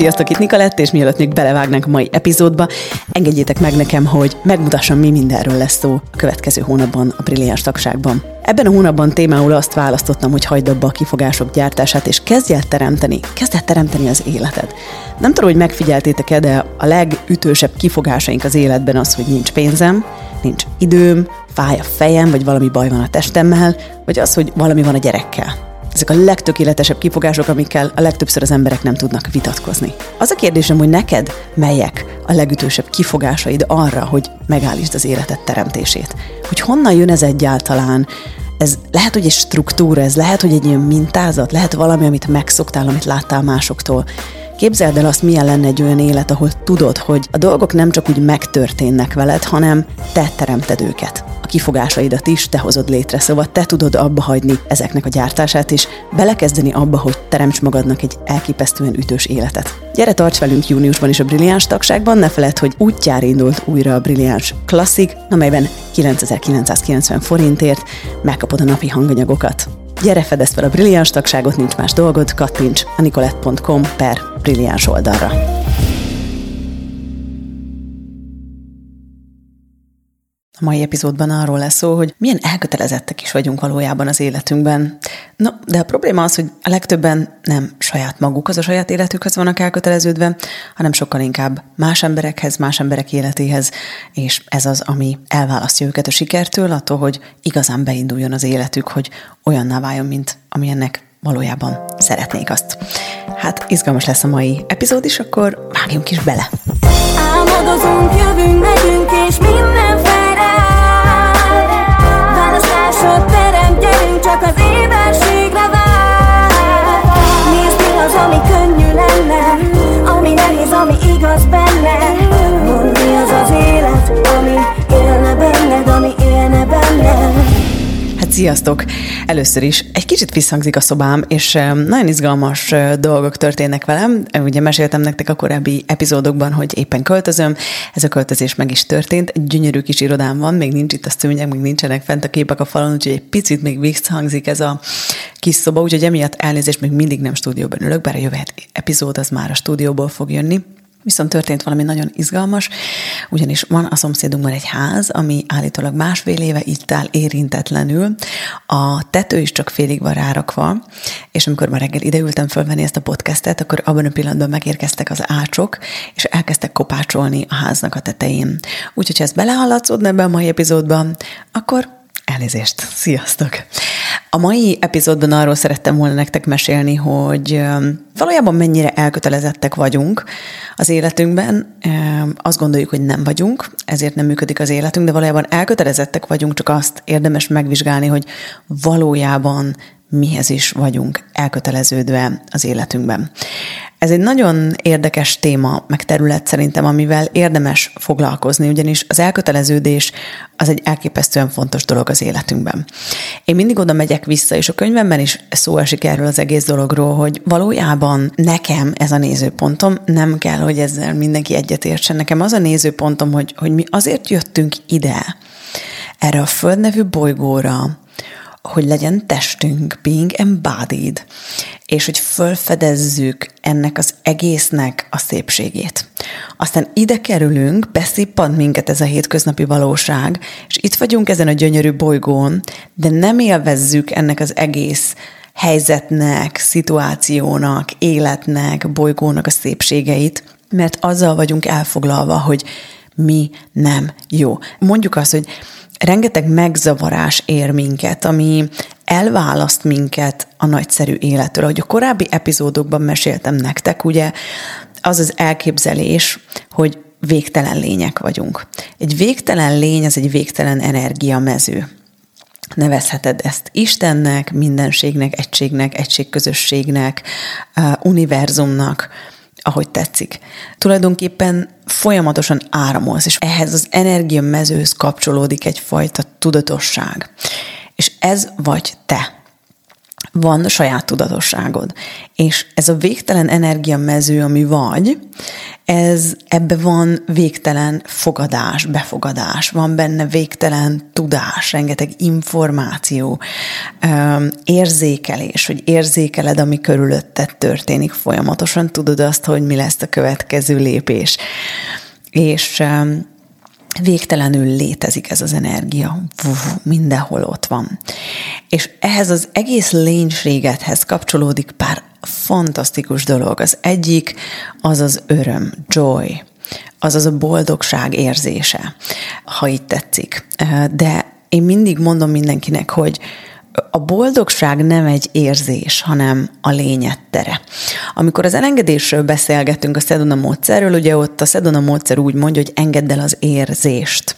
Sziasztok, itt Nikolett, és mielőtt még belevágnánk a mai epizódba, engedjétek meg nekem, hogy megmutassam, mi mindenről lesz szó a következő hónapban a Brilliáns tagságban. Ebben a hónapban témául azt választottam, hogy hagyd abba a kifogások gyártását, és kezdj el teremteni az életed. Nem tudom, hogy megfigyeltétek-e, de a legütősebb kifogásaink az életben az, hogy nincs pénzem, nincs időm, fáj a fejem, vagy valami baj van a testemmel, vagy az, hogy valami van a gyerekkel. Ezek a legtökéletesebb kifogások, amikkel a legtöbbször az emberek nem tudnak vitatkozni. Az a kérdésem, hogy neked melyek a legütősebb kifogásaid arra, hogy megállítsd az életed teremtését? Hogy honnan jön ez egyáltalán? Ez lehet, hogy egy struktúra, ez lehet, hogy egy ilyen mintázat, lehet valami, amit megszoktál, amit láttál másoktól. Képzeld el azt, milyen lenne egy olyan élet, ahol tudod, hogy a dolgok nem csak úgy megtörténnek veled, hanem te teremted őket. A kifogásaidat is te hozod létre, szóval te tudod abba hagyni ezeknek a gyártását, és belekezdeni abba, hogy teremts magadnak egy elképesztően ütős életet. Gyere, tarts velünk júniusban is a Brilliáns tagságban, ne feledd, hogy útjára indult újra a Brilliáns Classic, amelyben 9990 forintért megkapod a napi hanganyagokat. Gyere, fedezd fel a Brilliáns tagságot, nincs más dolgod, kattints a Nikolett.com/Brilliáns oldalra. A mai epizódban arról lesz szó, hogy milyen elkötelezettek is vagyunk valójában az életünkben. No, de a probléma az, hogy a legtöbben nem saját magukhoz, a saját életükhöz vannak elköteleződve, hanem sokkal inkább más emberekhez, más emberek életéhez, és ez az, ami elválasztja őket a sikertől, attól, hogy igazán beinduljon az életük, hogy olyanná váljon, mint amilyennek valójában szeretnék azt. Hát izgalmas lesz a mai epizód is, akkor vágjunk is bele! Álmodozunk, jövünk, megyünk, és minden fel áll. Választásod terem, gyerünk, csak az éberségre vár. Nézd, mi az, ami könnyű lenne, ami nehéz, ami igaz benne. Mondd, mi az az élet, ami élne benned, ami élne benned. Hát sziasztok! Először is egy kicsit visszhangzik a szobám, és nagyon izgalmas dolgok történnek velem. Ugye meséltem nektek a korábbi epizódokban, hogy éppen költözöm. Ez a költözés meg is történt. Egy gyönyörű kis irodám van, még nincs itt a szőnyeg, még nincsenek fent a képek a falon, úgyhogy egy picit még visszhangzik ez a kis szoba, úgyhogy emiatt elnézést, még mindig nem stúdióban ülök, bár a jövő epizód az már a stúdióból fog jönni. Viszont történt valami nagyon izgalmas, ugyanis van a szomszédunkban egy ház, ami állítólag másfél éve itt áll érintetlenül. A tető is csak félig van rárakva, és amikor ma reggel ideültem fölvenni ezt a podcastet, akkor abban a pillanatban megérkeztek az ácsok, és elkezdtek kopácsolni a háznak a tetején. Úgyhogy, ha ezt belehallatszódna ebbe a mai epizódban, akkor elnézést, sziasztok! A mai epizódban arról szerettem volna nektek mesélni, hogy valójában mennyire elkötelezettek vagyunk az életünkben. Azt gondoljuk, hogy nem vagyunk, ezért nem működik az életünk, de valójában elkötelezettek vagyunk, csak azt érdemes megvizsgálni, hogy valójában mihez is vagyunk elköteleződve az életünkben. Ez egy nagyon érdekes téma, meg terület szerintem, amivel érdemes foglalkozni, ugyanis az elköteleződés az egy elképesztően fontos dolog az életünkben. Én mindig oda megyek vissza, és a könyvemben is szó esik erről az egész dologról, hogy valójában nekem ez a nézőpontom, nem kell, hogy ezzel mindenki egyetértsen. Nekem az a nézőpontom, hogy mi azért jöttünk ide, erre a Föld nevű bolygóra, hogy legyen testünk, being embodied, és hogy felfedezzük ennek az egésznek a szépségét. Aztán ide kerülünk, beszippant minket ez a hétköznapi valóság, és itt vagyunk ezen a gyönyörű bolygón, de nem élvezzük ennek az egész helyzetnek, szituációnak, életnek, bolygónak a szépségeit, mert azzal vagyunk elfoglalva, hogy mi nem jó. Mondjuk azt, hogy rengeteg megzavarás ér minket, ami elválaszt minket a nagyszerű élettől. Ahogy a korábbi epizódokban meséltem nektek, ugye az az elképzelés, hogy végtelen lények vagyunk. Egy végtelen lény, ez egy végtelen energiamező. Nevezheted ezt Istennek, mindenségnek, egységnek, egységközösségnek, univerzumnak, ahogy tetszik. Tulajdonképpen folyamatosan áramolsz, és ehhez az energiamezőhöz kapcsolódik egyfajta tudatosság. És ez vagy te. van saját tudatosságod. És ez a végtelen energiamező, ami vagy, ebbe van végtelen fogadás, befogadás, van benne végtelen tudás, rengeteg információ, érzékelés, hogy érzékeled, ami körülötted történik folyamatosan, tudod azt, hogy mi lesz a következő lépés. És végtelenül létezik ez az energia. Mindenhol ott van. És ehhez az egész lénységedhez kapcsolódik pár fantasztikus dolog. Az egyik az öröm, joy, az a boldogság érzése, ha így tetszik. De én mindig mondom mindenkinek, hogy a boldogság nem egy érzés, hanem a lényed tere. Amikor az elengedésről beszélgetünk a Sedona módszerről, ugye ott a Sedona módszer úgy mondja, hogy engedd el az érzést.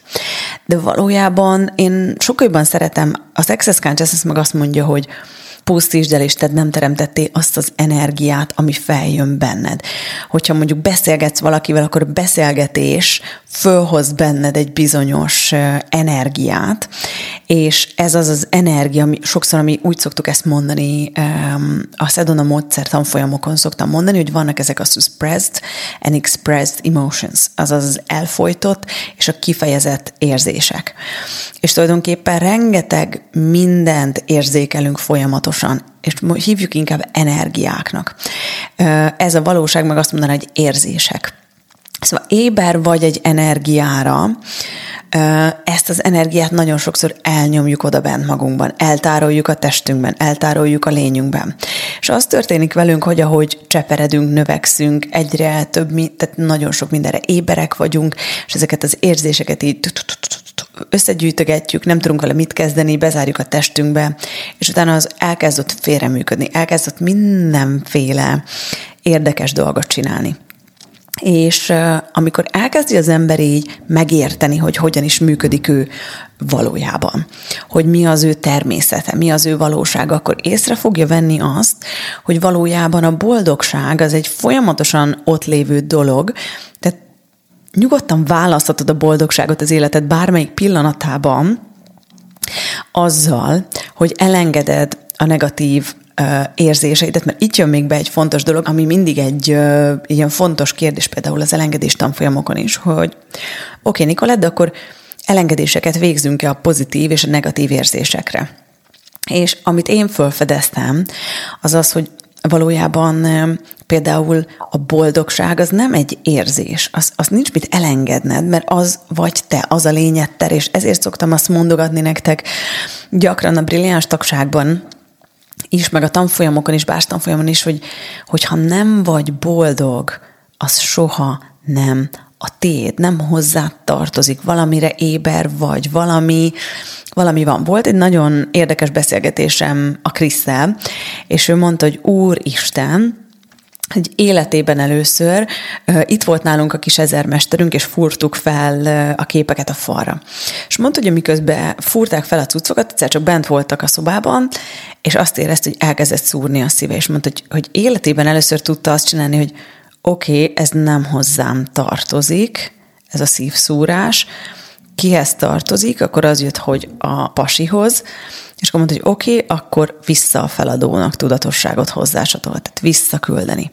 De valójában én sokkal jobban szeretem, az Access Consciousness meg azt mondja, hogy pusztítsd el, és te nem teremtettél azt az energiát, ami feljön benned. Hogyha mondjuk beszélgetsz valakivel, akkor a beszélgetés fölhoz benned egy bizonyos energiát, és ez az az energia, sokszor úgy szoktuk ezt mondani, a Sedona módszer tanfolyamokon szoktam mondani, hogy vannak ezek a suppressed and expressed emotions, azaz az elfojtott és a kifejezett érzések. És tulajdonképpen rengeteg mindent érzékelünk folyamatosan, és hívjuk inkább energiáknak. Ez a valóság, meg azt mondaná, hogy érzések. Szóval éber vagy egy energiára, ezt az energiát nagyon sokszor elnyomjuk oda bent magunkban, eltároljuk a testünkben, eltároljuk a lényünkben. És az történik velünk, hogy ahogy cseperedünk, növekszünk, egyre több, tehát nagyon sok mindenre éberek vagyunk, és ezeket az érzéseket így összegyűjtögetjük, nem tudunk vele mit kezdeni, bezárjuk a testünkbe, és utána az elkezdett félreműködni, elkezdett mindenféle érdekes dolgot csinálni. És amikor elkezdi az ember így megérteni, hogy hogyan is működik ő valójában, hogy mi az ő természete, mi az ő valósága, akkor észre fogja venni azt, hogy valójában a boldogság az egy folyamatosan ott lévő dolog, tehát nyugodtan választhatod a boldogságot az életed bármelyik pillanatában azzal, hogy elengeded a negatív érzéseidet, mert itt jön még be egy fontos dolog, ami mindig egy ilyen fontos kérdés például az elengedés tanfolyamokon is, hogy oké, Nikolett, de akkor elengedéseket végzünk-e a pozitív és a negatív érzésekre? És amit én felfedeztem, az az, hogy valójában például a boldogság az nem egy érzés, az nincs mit elengedned, mert az vagy te, az a lényed te, és ezért szoktam azt mondogatni nektek gyakran a brilliáns tagságban is, meg a tanfolyamokon is, bárs tanfolyamon is, hogy ha nem vagy boldog, az soha nem a tiéd, nem hozzá tartozik, valamire éber vagy, valami van. Volt egy nagyon érdekes beszélgetésem a Krisszel, és ő mondta, hogy Úristen, hogy életében először itt volt nálunk a kis ezermesterünk, és fúrtuk fel a képeket a falra. És mondta, hogy miközben fúrták fel a cuccokat, egyszer csak bent voltak a szobában, és azt érezte, hogy elkezdett szúrni a szíve, és mondta, hogy életében először tudta azt csinálni, hogy oké, ez nem hozzám tartozik, ez a szívszúrás, kihez tartozik, akkor az jött, hogy a pasihoz, és akkor mondta, hogy oké, akkor vissza a feladónak tudatosságot hozzásatol, tehát visszaküldeni.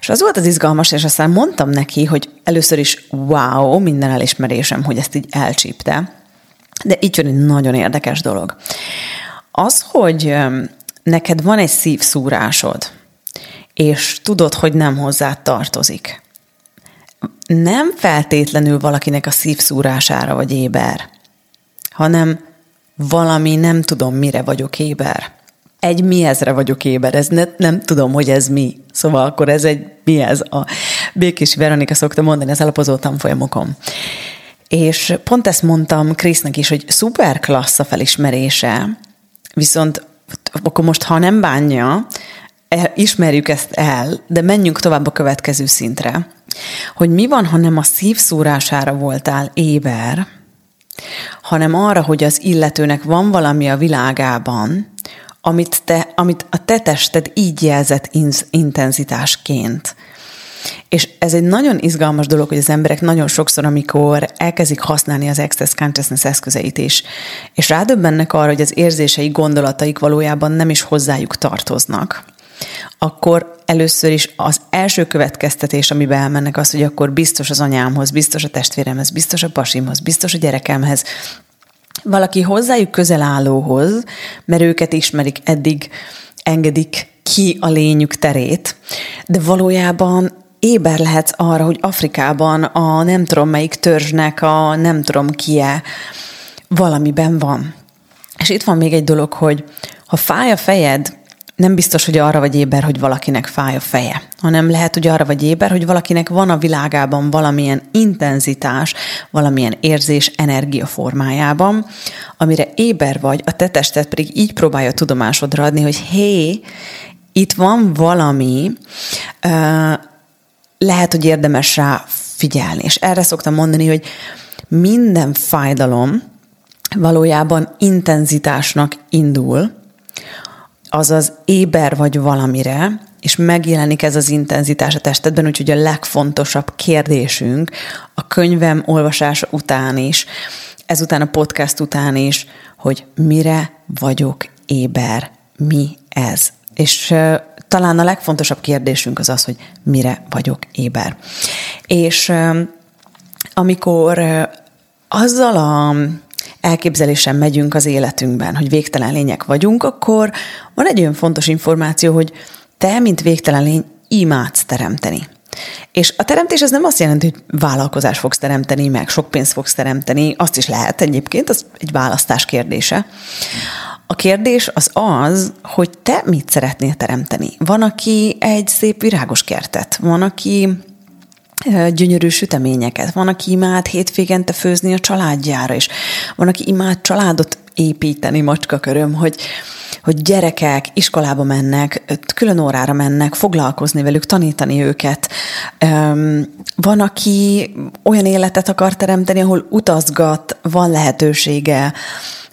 És az volt az izgalmas, és aztán mondtam neki, hogy először is wow, minden elismerésem, hogy ezt így elcsípte, de így jön egy nagyon érdekes dolog. Az, hogy neked van egy szívszúrásod, és tudod, hogy nem hozzá tartozik. Nem feltétlenül valakinek a szívszúrására vagy éber, hanem valami nem tudom mire vagyok éber. Egy miezre vagyok éber, ez nem tudom, hogy ez mi. Szóval akkor ez egy mi ez? A Békés Veronika szokta mondani az alapozó tanfolyamokon. És pont ezt mondtam Krisznek is, hogy szuper klassz a felismerése, viszont akkor most, ha nem bánja, ismerjük ezt el, de menjünk tovább a következő szintre, hogy mi van, ha nem a szívszúrására voltál éber, hanem arra, hogy az illetőnek van valami a világában, amit a te tested így jelzett intenzitásként. És ez egy nagyon izgalmas dolog, hogy az emberek nagyon sokszor, amikor elkezdik használni az Access Consciousness eszközeit is, és rádöbbennek arra, hogy az érzéseik, gondolataik valójában nem is hozzájuk tartoznak, akkor először is az első következtetés, amiben elmennek az, hogy akkor biztos az anyámhoz, biztos a testvéremhez, biztos a pasimhoz, biztos a gyerekemhez, valaki hozzájuk közel állóhoz, mert őket ismerik, eddig engedik ki a lényük terét, de valójában éber lehetsz arra, hogy Afrikában a nem tudom melyik törzsnek a nem tudom ki-e valamiben van. És itt van még egy dolog, hogy ha fáj a fejed, nem biztos, hogy arra vagy éber, hogy valakinek fáj a feje, hanem lehet, hogy arra vagy éber, hogy valakinek van a világában valamilyen intenzitás, valamilyen érzés, energia formájában, amire éber vagy, a te tested pedig így próbálja tudomásodra adni, hogy hé, itt van valami, lehet, hogy érdemes rá figyelni. És erre szoktam mondani, hogy minden fájdalom valójában intenzitásnak indul, azaz éber vagy valamire, és megjelenik ez az intenzitás a testedben, úgyhogy a legfontosabb kérdésünk a könyvem olvasása után is, ezután a podcast után is, hogy mire vagyok éber, mi ez? És talán a legfontosabb kérdésünk az az, hogy mire vagyok éber. És amikor azzal a elképzelésen megyünk az életünkben, hogy végtelen lények vagyunk, akkor van egy olyan fontos információ, hogy te, mint végtelen lény, imádsz teremteni. És a teremtés az nem azt jelenti, hogy vállalkozást fogsz teremteni, meg sok pénzt fogsz teremteni, azt is lehet egyébként, az egy választás kérdése. A kérdés az az, hogy te mit szeretnél teremteni. Van, aki egy szép virágos kertet, van, aki gyönyörű süteményeket, van, aki imád hétvégente főzni a családjára is, van, aki imád családot építeni, macskaköröm, hogy gyerekek iskolába mennek, külön órára mennek, foglalkozni velük, tanítani őket. Van, aki olyan életet akar teremteni, ahol utazgat, van lehetősége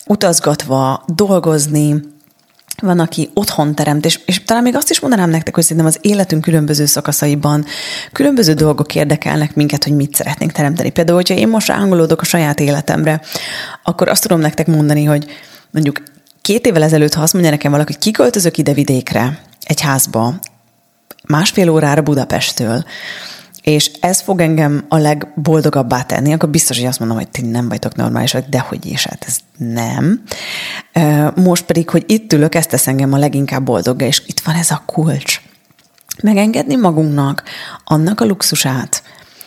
utazgatva dolgozni, van, aki otthon teremt, és talán még azt is mondanám nektek, hogy szerintem az életünk különböző szakaszaiban különböző dolgok érdekelnek minket, hogy mit szeretnénk teremteni. Például, hogyha én most ráhangolódok a saját életemre, akkor azt tudom nektek mondani, hogy mondjuk 2 évvel ezelőtt, ha azt mondja nekem valaki, hogy kiköltözök ide vidékre, egy házba, másfél órára Budapesttől, és ez fog engem a legboldogabbá tenni, akkor biztos, hogy azt mondom, hogy ti nem vagytok normálisak, de hogy is, hát ez nem. Most pedig, hogy itt ülök, ez tesz engem a leginkább boldoggá, és itt van ez a kulcs. Megengedni magunknak annak a luxusát,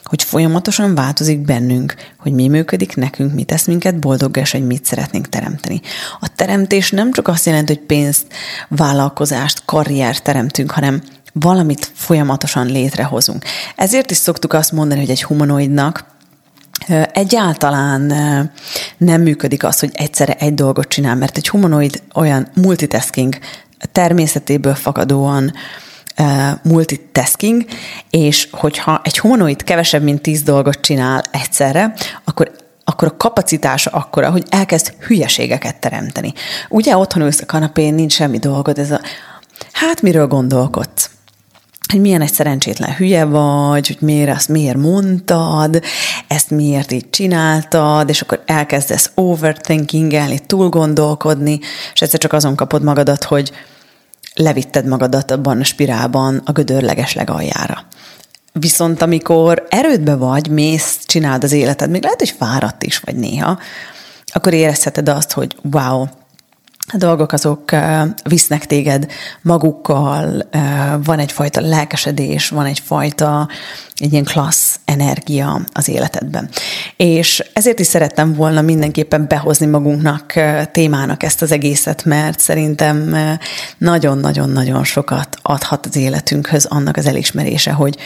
hogy folyamatosan változik bennünk, hogy mi működik nekünk, mi tesz minket boldoggá, és hogy mit szeretnénk teremteni. A teremtés nem csak azt jelenti, hogy pénzt, vállalkozást, karriert teremtünk, hanem valamit folyamatosan létrehozunk. Ezért is szoktuk azt mondani, hogy egy humanoidnak egyáltalán nem működik az, hogy egyszerre egy dolgot csinál, mert egy humanoid olyan multitasking, természetéből fakadóan multitasking, és hogyha egy humanoid kevesebb, mint 10 dolgot csinál egyszerre, akkor a kapacitása akkora, hogy elkezd hülyeségeket teremteni. Ugye otthon ülsz a kanapén, nincs semmi dolgod, ez a hát miről gondolkodsz? Hogy milyen egy szerencsétlen hülye vagy, hogy miért azt miért mondtad, ezt miért így csináltad, és akkor elkezdesz overthinkingelni, túlgondolkodni, és egyszer csak azon kapod magadat, hogy levitted magadat abban a spirálban a gödörleges legaljára. Viszont amikor erődbe vagy, mész, csináld az életed, még lehet, hogy fáradt is vagy néha, akkor érezheted azt, hogy wow, a dolgok azok visznek téged magukkal, van egyfajta lelkesedés, van egyfajta egy ilyen klassz energia az életedben. És ezért is szerettem volna mindenképpen behozni magunknak témának ezt az egészet, mert szerintem nagyon-nagyon-nagyon sokat adhat az életünkhöz annak az elismerése, hogy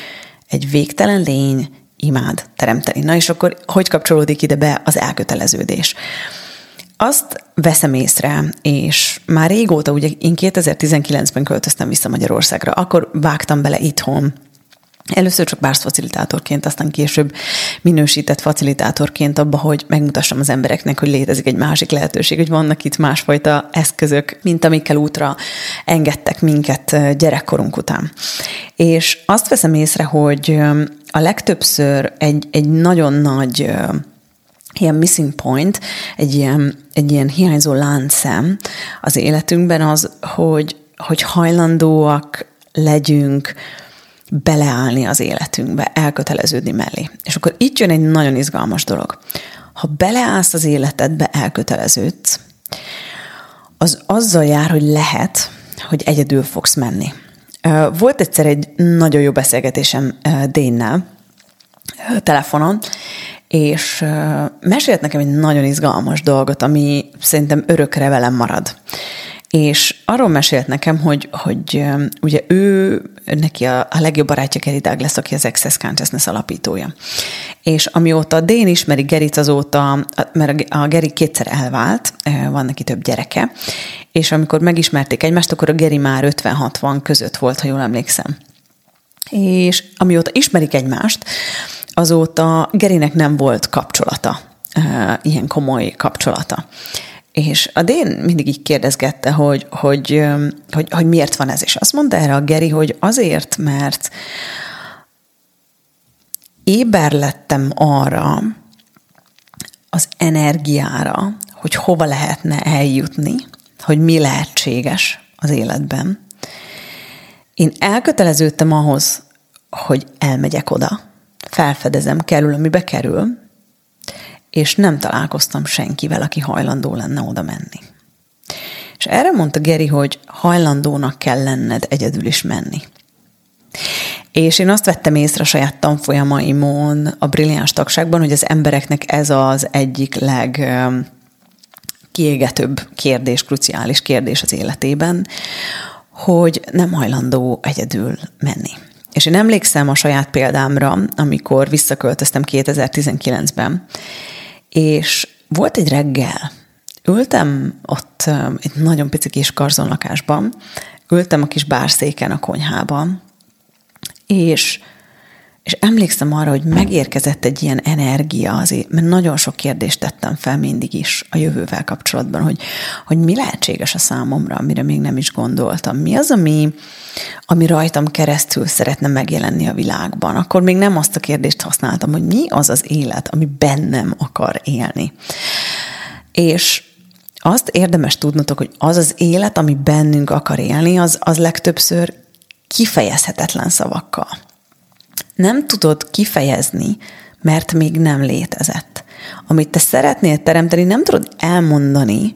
egy végtelen lény imád teremteni. Na és akkor hogy kapcsolódik ide be az elköteleződés? Azt veszem észre, és már régóta, ugye én 2019-ben költöztem vissza Magyarországra, akkor vágtam bele itthon Először csak bárs facilitátorként, aztán később minősített facilitátorként abba, hogy megmutassam az embereknek, hogy létezik egy másik lehetőség, hogy vannak itt másfajta eszközök, mint amikkel útra engedtek minket gyerekkorunk után. És azt veszem észre, hogy a legtöbbször egy nagyon nagy ilyen missing point, egy ilyen hiányzó láncszem az életünkben az, hogy hajlandóak legyünk beleállni az életünkbe, elköteleződni mellé. És akkor itt jön egy nagyon izgalmas dolog. Ha beleállsz az életedbe, elköteleződsz, az azzal jár, hogy lehet, hogy egyedül fogsz menni. Volt egyszer egy nagyon jó beszélgetésem Dainnel telefonon, és mesélt nekem egy nagyon izgalmas dolgot, ami szerintem örökre velem marad. És arról mesélt nekem, hogy ugye ő, neki a legjobb barátja Gary Douglas, aki az Access Consciousness alapítója. És amióta Dain ismeri Garyt azóta, mert a Gary kétszer elvált, van neki több gyereke, és amikor megismerték egymást, akkor a Gary már 50-60 között volt, ha jól emlékszem. És amióta ismerik egymást, azóta Garynek nem volt kapcsolata, ilyen komoly kapcsolata. És a Dain mindig így kérdezgette, hogy miért van ez, és azt mondta erre a Gary, hogy azért, mert éber lettem arra az energiára, hogy hova lehetne eljutni, hogy mi lehetséges az életben. Én elköteleződtem ahhoz, hogy elmegyek oda, felfedezem, kerül, amibe kerül, és nem találkoztam senkivel, aki hajlandó lenne oda menni. És erre mondta Gary, hogy hajlandónak kell lenned egyedül is menni. És én azt vettem észre a saját tanfolyamaimon, a Brilliáns tagságban, hogy az embereknek ez az egyik legkiégetőbb kérdés, kruciális kérdés az életében, hogy nem hajlandó egyedül menni. És én emlékszem a saját példámra, amikor visszaköltöztem 2019-ben, és volt egy reggel, ültem ott egy nagyon pici kis karzonlakásban, ültem a kis bárszéken a konyhában, és emlékszem arra, hogy megérkezett egy ilyen energia azért, mert nagyon sok kérdést tettem fel mindig is a jövővel kapcsolatban, hogy mi lehetséges a számomra, amire még nem is gondoltam. Mi az, ami rajtam keresztül szeretne megjelenni a világban? Akkor még nem azt a kérdést használtam, hogy mi az az élet, ami bennem akar élni. És azt érdemes tudnotok, hogy az az élet, ami bennünk akar élni, az legtöbbször kifejezhetetlen szavakkal. Nem tudod kifejezni, mert még nem létezett. Amit te szeretnél teremteni, nem tudod elmondani,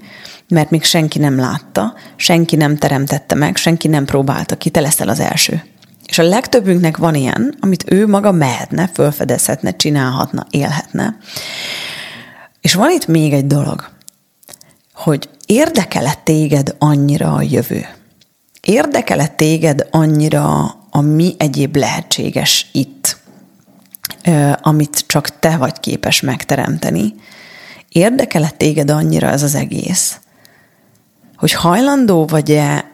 mert még senki nem látta, senki nem teremtette meg, senki nem próbálta ki, te leszel az első. És a legtöbbünknek van ilyen, amit ő maga mehetne, felfedezhetne, csinálhatna, élhetne. És van itt még egy dolog, hogy érdekel-e téged annyira a jövő? Érdekel-e téged annyira a mi egyéb lehetséges itt, amit csak te vagy képes megteremteni? Érdekel-e téged annyira ez az egész? Hogy hajlandó vagy-e,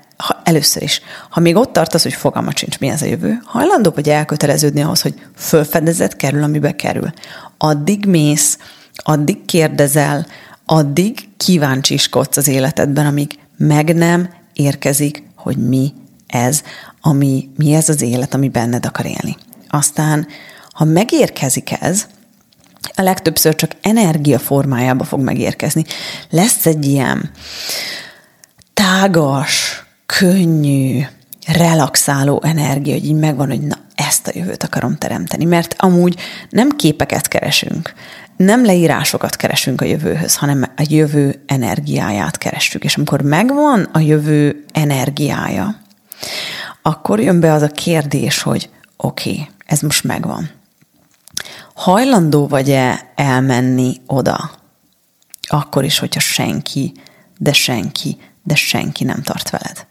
először is, ha még ott tartasz, hogy fogalmat sincs, mi ez a jövő, hajlandó vagy elköteleződni ahhoz, hogy fölfedezed, kerül, amibe kerül. Addig mész, addig kérdezel, addig kíváncsiskodsz az életedben, amíg meg nem érkezik, hogy mi ez az élet, ami benned akar élni. Aztán, ha megérkezik ez, a legtöbbször csak energia formájába fog megérkezni. Lesz egy ilyen tágas, könnyű, relaxáló energia, hogy így megvan, hogy na, ezt a jövőt akarom teremteni, mert amúgy nem képeket keresünk, nem leírásokat keresünk a jövőhöz, hanem a jövő energiáját keressük. És amikor megvan a jövő energiája, akkor jön be az a kérdés, hogy oké, ez most megvan. Hajlandó vagy-e elmenni oda? Akkor is, hogyha senki nem tart veled.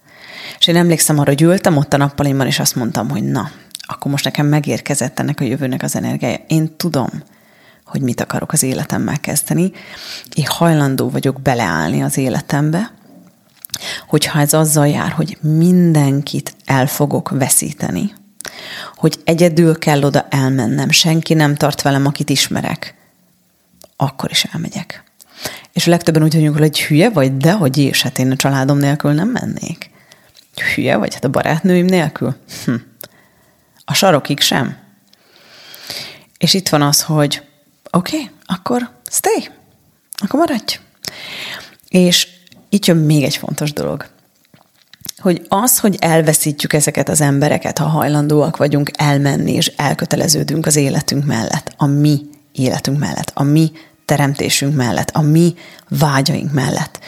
És én emlékszem arra, hogy ültem ott a nappalimban, és azt mondtam, hogy na, akkor most nekem megérkezett ennek a jövőnek az energiája. Én tudom, hogy mit akarok az életemmel kezdeni. Én hajlandó vagyok beleállni az életembe, hogyha ez azzal jár, hogy mindenkit el fogok veszíteni, hogy egyedül kell oda elmennem, senki nem tart velem, akit ismerek, akkor is elmegyek. És a legtöbben úgy vagyunk, hogy hülye vagy, dehogy is, hát én a családom nélkül nem mennék. Hülye vagy, hát a barátnőim nélkül? A sarokig sem. És itt van az, hogy oké, akkor stay, akkor maradj. És itt jön még egy fontos dolog, hogy az, hogy elveszítjük ezeket az embereket, ha hajlandóak vagyunk elmenni, és elköteleződünk az életünk mellett, a mi életünk mellett, a mi teremtésünk mellett, a mi vágyaink mellett,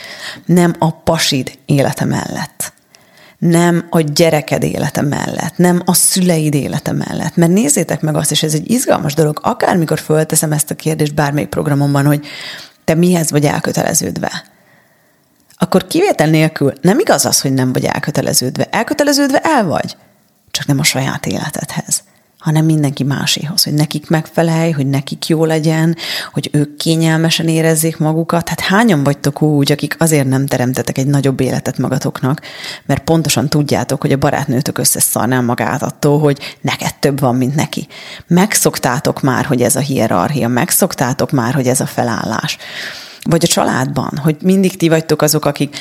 nem a pasid élete mellett, nem a gyereked élete mellett, nem a szüleid élete mellett. Mert nézzétek meg azt, és ez egy izgalmas dolog, akármikor fölteszem ezt a kérdést bármelyik programomban, hogy te mihez vagy elköteleződve. Akkor kivétel nélkül nem igaz az, hogy nem vagy elköteleződve. Elköteleződve el vagy, csak nem a saját életedhez, hanem mindenki máséhoz, hogy nekik megfelelj, hogy nekik jó legyen, hogy ők kényelmesen érezzék magukat. Hát hányan vagytok úgy, akik azért nem teremtetek egy nagyobb életet magatoknak, mert pontosan tudjátok, hogy a barátnőtök összeszarná magát attól, hogy neked több van, mint neki. Megszoktátok már, hogy ez a hierarchia, megszoktátok már, hogy ez a felállás. Vagy a családban, hogy mindig ti vagytok azok, akik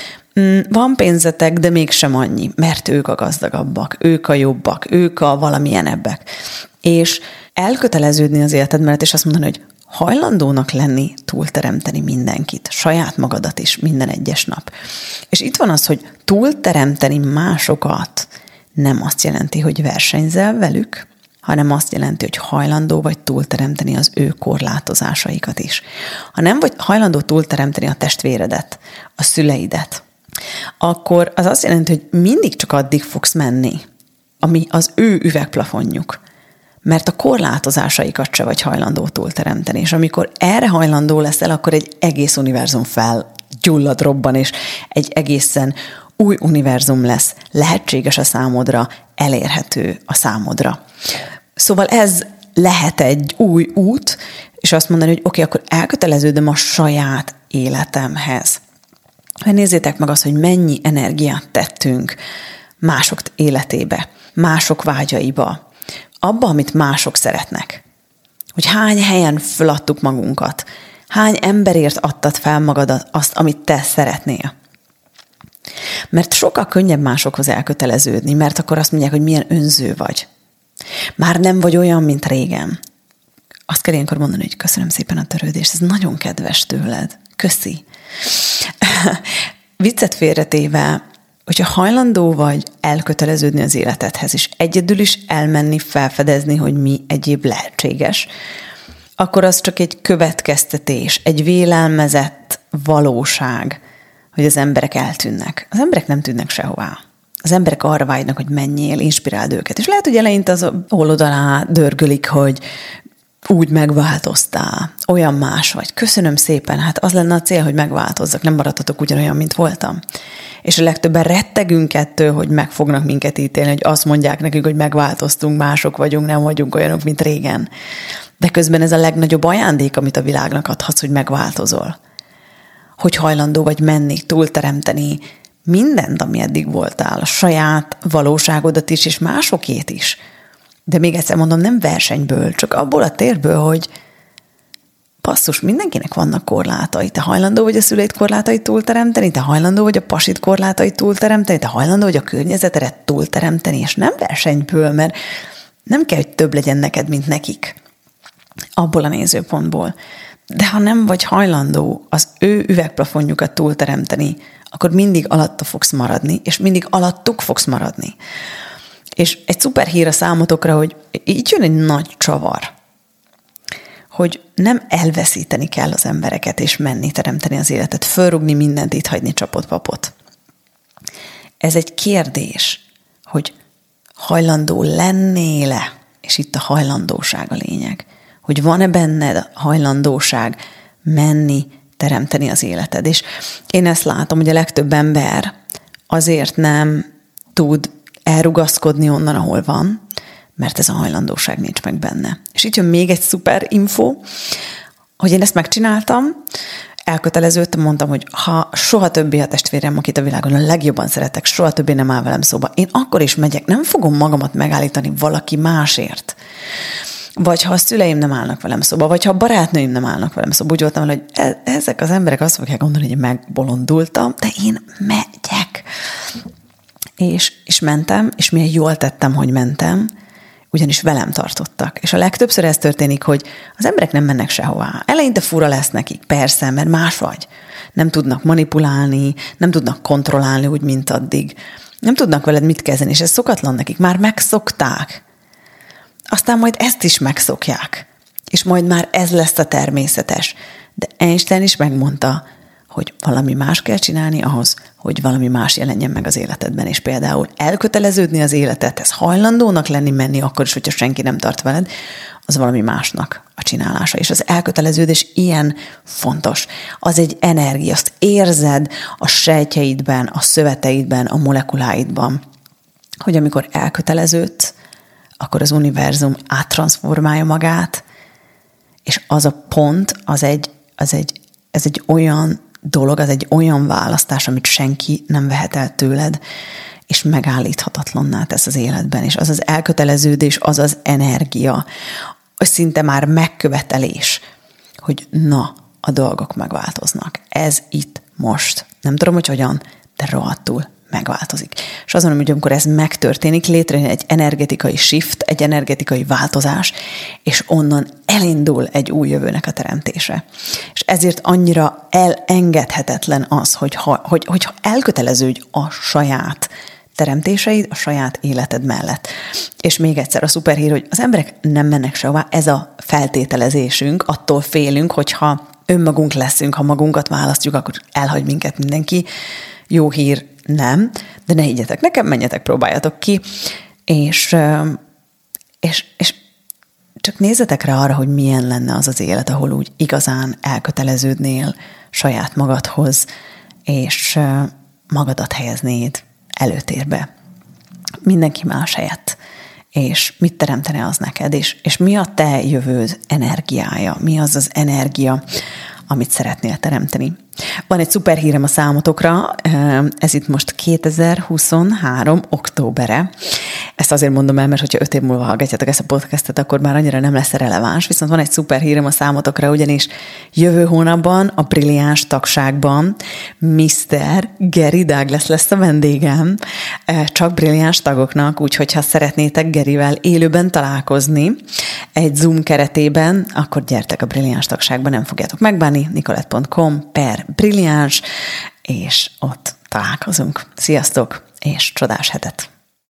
van pénzetek, de mégsem annyi, mert ők a gazdagabbak, ők a jobbak, ők a valamilyenebbek. És elköteleződni az életed mellett, és azt mondani, hogy hajlandónak lenni, túlteremteni mindenkit, saját magadat is minden egyes nap. És itt van az, hogy túlteremteni másokat nem azt jelenti, hogy versenyzel velük, hanem azt jelenti, hogy hajlandó vagy túlteremteni az ő korlátozásaikat is. Ha nem vagy hajlandó túlteremteni a testvéredet, a szüleidet, akkor az azt jelenti, hogy mindig csak addig fogsz menni, ami az ő üvegplafonjuk, mert a korlátozásaikat se vagy hajlandó túlteremteni, és amikor erre hajlandó leszel, akkor egy egész univerzum felgyullad, robban, és egy egészen új univerzum lesz, lehetséges a számodra, elérhető a számodra. Szóval ez lehet egy új út, és azt mondani, hogy oké, akkor elköteleződöm a saját életemhez. Mert nézzétek meg azt, hogy mennyi energiát tettünk mások életébe, mások vágyaiba, abba, amit mások szeretnek. Hogy hány helyen föladtuk magunkat, hány emberért adtad fel magadat azt, amit te szeretnél. Mert sokkal könnyebb másokhoz elköteleződni, mert akkor azt mondják, hogy milyen önző vagy. Már nem vagy olyan, mint régen. Azt kell ilyenkor mondani, hogy köszönöm szépen a törődést, ez nagyon kedves tőled. Köszi. Viccet félretéve, hogyha hajlandó vagy elköteleződni az életedhez, és egyedül is elmenni, felfedezni, hogy mi egyéb lehetséges, akkor az csak egy következtetés, egy vélelmezett valóság, hogy az emberek eltűnnek. Az emberek nem tűnnek sehová. Az emberek arra vágynak, hogy menjél, inspiráld őket. És lehet, hogy eleinte az ollód alá dörgölik, hogy úgy megváltoztál, olyan más vagy. Köszönöm szépen, hát az lenne a cél, hogy megváltozzak, nem maradhatok ugyanolyan, mint voltam. És a legtöbben rettegünk ettől, hogy meg fognak minket ítélni, hogy azt mondják nekünk, hogy megváltoztunk, mások vagyunk, nem vagyunk olyanok, mint régen. De közben ez a legnagyobb ajándék, amit a világnak adhatsz, hogy megváltozol. Hogy hajlandó vagy menni, túlteremteni mindent, ami eddig voltál, a saját valóságodat is, és másokét is. De még egyszer mondom, nem versenyből, csak abból a térből, hogy passzus, mindenkinek vannak korlátai. Te hajlandó vagy a szüleid korlátait túlteremteni, te hajlandó vagy a pasid korlátait túlteremteni, te hajlandó vagy a környezetedet túlteremteni, és nem versenyből, mert nem kell, hogy több legyen neked, mint nekik. Abból a nézőpontból. De ha nem vagy hajlandó az ő üvegplafonjukat túlteremteni, akkor mindig alatta fogsz maradni, és mindig alattuk fogsz maradni. És egy szuper hír a számotokra, hogy így jön egy nagy csavar, hogy nem elveszíteni kell az embereket, és menni, teremteni az életet, fölrugni mindent, itt hagyni csapot-papot. Ez egy kérdés, hogy hajlandó lennél-e, és itt a hajlandóság a lényeg, hogy van-e benned hajlandóság menni, teremteni az életed. És én ezt látom, hogy a legtöbb ember azért nem tud elrugaszkodni onnan, ahol van, mert ez a hajlandóság nincs meg benne. És itt jön még egy szuper info, hogy én ezt megcsináltam, elköteleződtem, mondtam, hogy ha soha többé a testvérem, akit a világon a legjobban szeretek, soha többé nem áll velem szóba, én akkor is megyek, nem fogom magamat megállítani valaki másért. Vagy ha a szüleim nem állnak velem szóba, vagy ha a barátnőim nem állnak velem szóba, úgy voltam, hogy ezek az emberek azt fogják gondolni, hogy megbolondultam, de én megyek. És mentem, és milyen jól tettem, hogy mentem, ugyanis velem tartottak. És a legtöbbször ez történik, hogy az emberek nem mennek sehová. Eleinte fura lesz nekik, persze, mert más vagy. Nem tudnak manipulálni, nem tudnak kontrollálni úgy, mint addig. Nem tudnak veled mit kezdeni, és ez szokatlan nekik. Már megszokták. Aztán majd ezt is megszokják. És majd már ez lesz a természetes. De Einstein is megmondta, hogy valami más kell csinálni ahhoz, hogy valami más jelenjen meg az életedben, és például elköteleződni az életedhez, hajlandónak lenni, menni akkor is, hogyha senki nem tart veled, az valami másnak a csinálása. És az elköteleződés ilyen fontos. Az egy energia, azt érzed a sejtjeidben, a szöveteidben, a molekuláidban, hogy amikor elköteleződsz, akkor az univerzum áttranszformálja magát, és az a pont, ez egy olyan dolog, az egy olyan választás, amit senki nem vehet el tőled, és megállíthatatlanná tesz az életben. És az az elköteleződés, az az energia, az szinte már megkövetelés, hogy na, a dolgok megváltoznak. Ez itt most. Nem tudom, hogy hogyan, de rohadtul megváltozik. És azon, hogy amikor ez megtörténik, létrejön egy energetikai shift, egy energetikai változás, és onnan elindul egy új jövőnek a teremtése. És ezért annyira elengedhetetlen az, hogy elköteleződj a saját teremtéseid, a saját életed mellett. És még egyszer a szuperhír, hogy az emberek nem mennek sehová, ez a feltételezésünk, attól félünk, hogyha önmagunk leszünk, ha magunkat választjuk, akkor elhagy minket mindenki. Jó hír, nem, de ne higgyetek nekem, menjetek, próbáljatok ki, és csak nézzetek rá arra, hogy milyen lenne az az élet, ahol úgy igazán elköteleződnél saját magadhoz, és magadat helyeznéd előtérbe. Mindenki más helyett. És mit teremtene az neked, és mi a te jövőd energiája, mi az az energia, amit szeretnél teremteni. Van egy szuper hírem a számotokra, ez itt most 2023. októbere. Ezt azért mondom el, mert hogyha 5 év múlva hallgatjátok ezt a podcastet, akkor már annyira nem lesz releváns, viszont van egy szuper hírem a számotokra, ugyanis jövő hónapban a Brilliáns tagságban Mr. Gary Douglas lesz a vendégem, csak Brilliáns tagoknak, úgyhogy ha szeretnétek Garyvel élőben találkozni egy Zoom keretében, akkor gyertek a Brilliáns tagságba, nem fogjátok megbánni, Nikolett.com/brilliáns, és ott találkozunk. Sziasztok, és csodás hetet!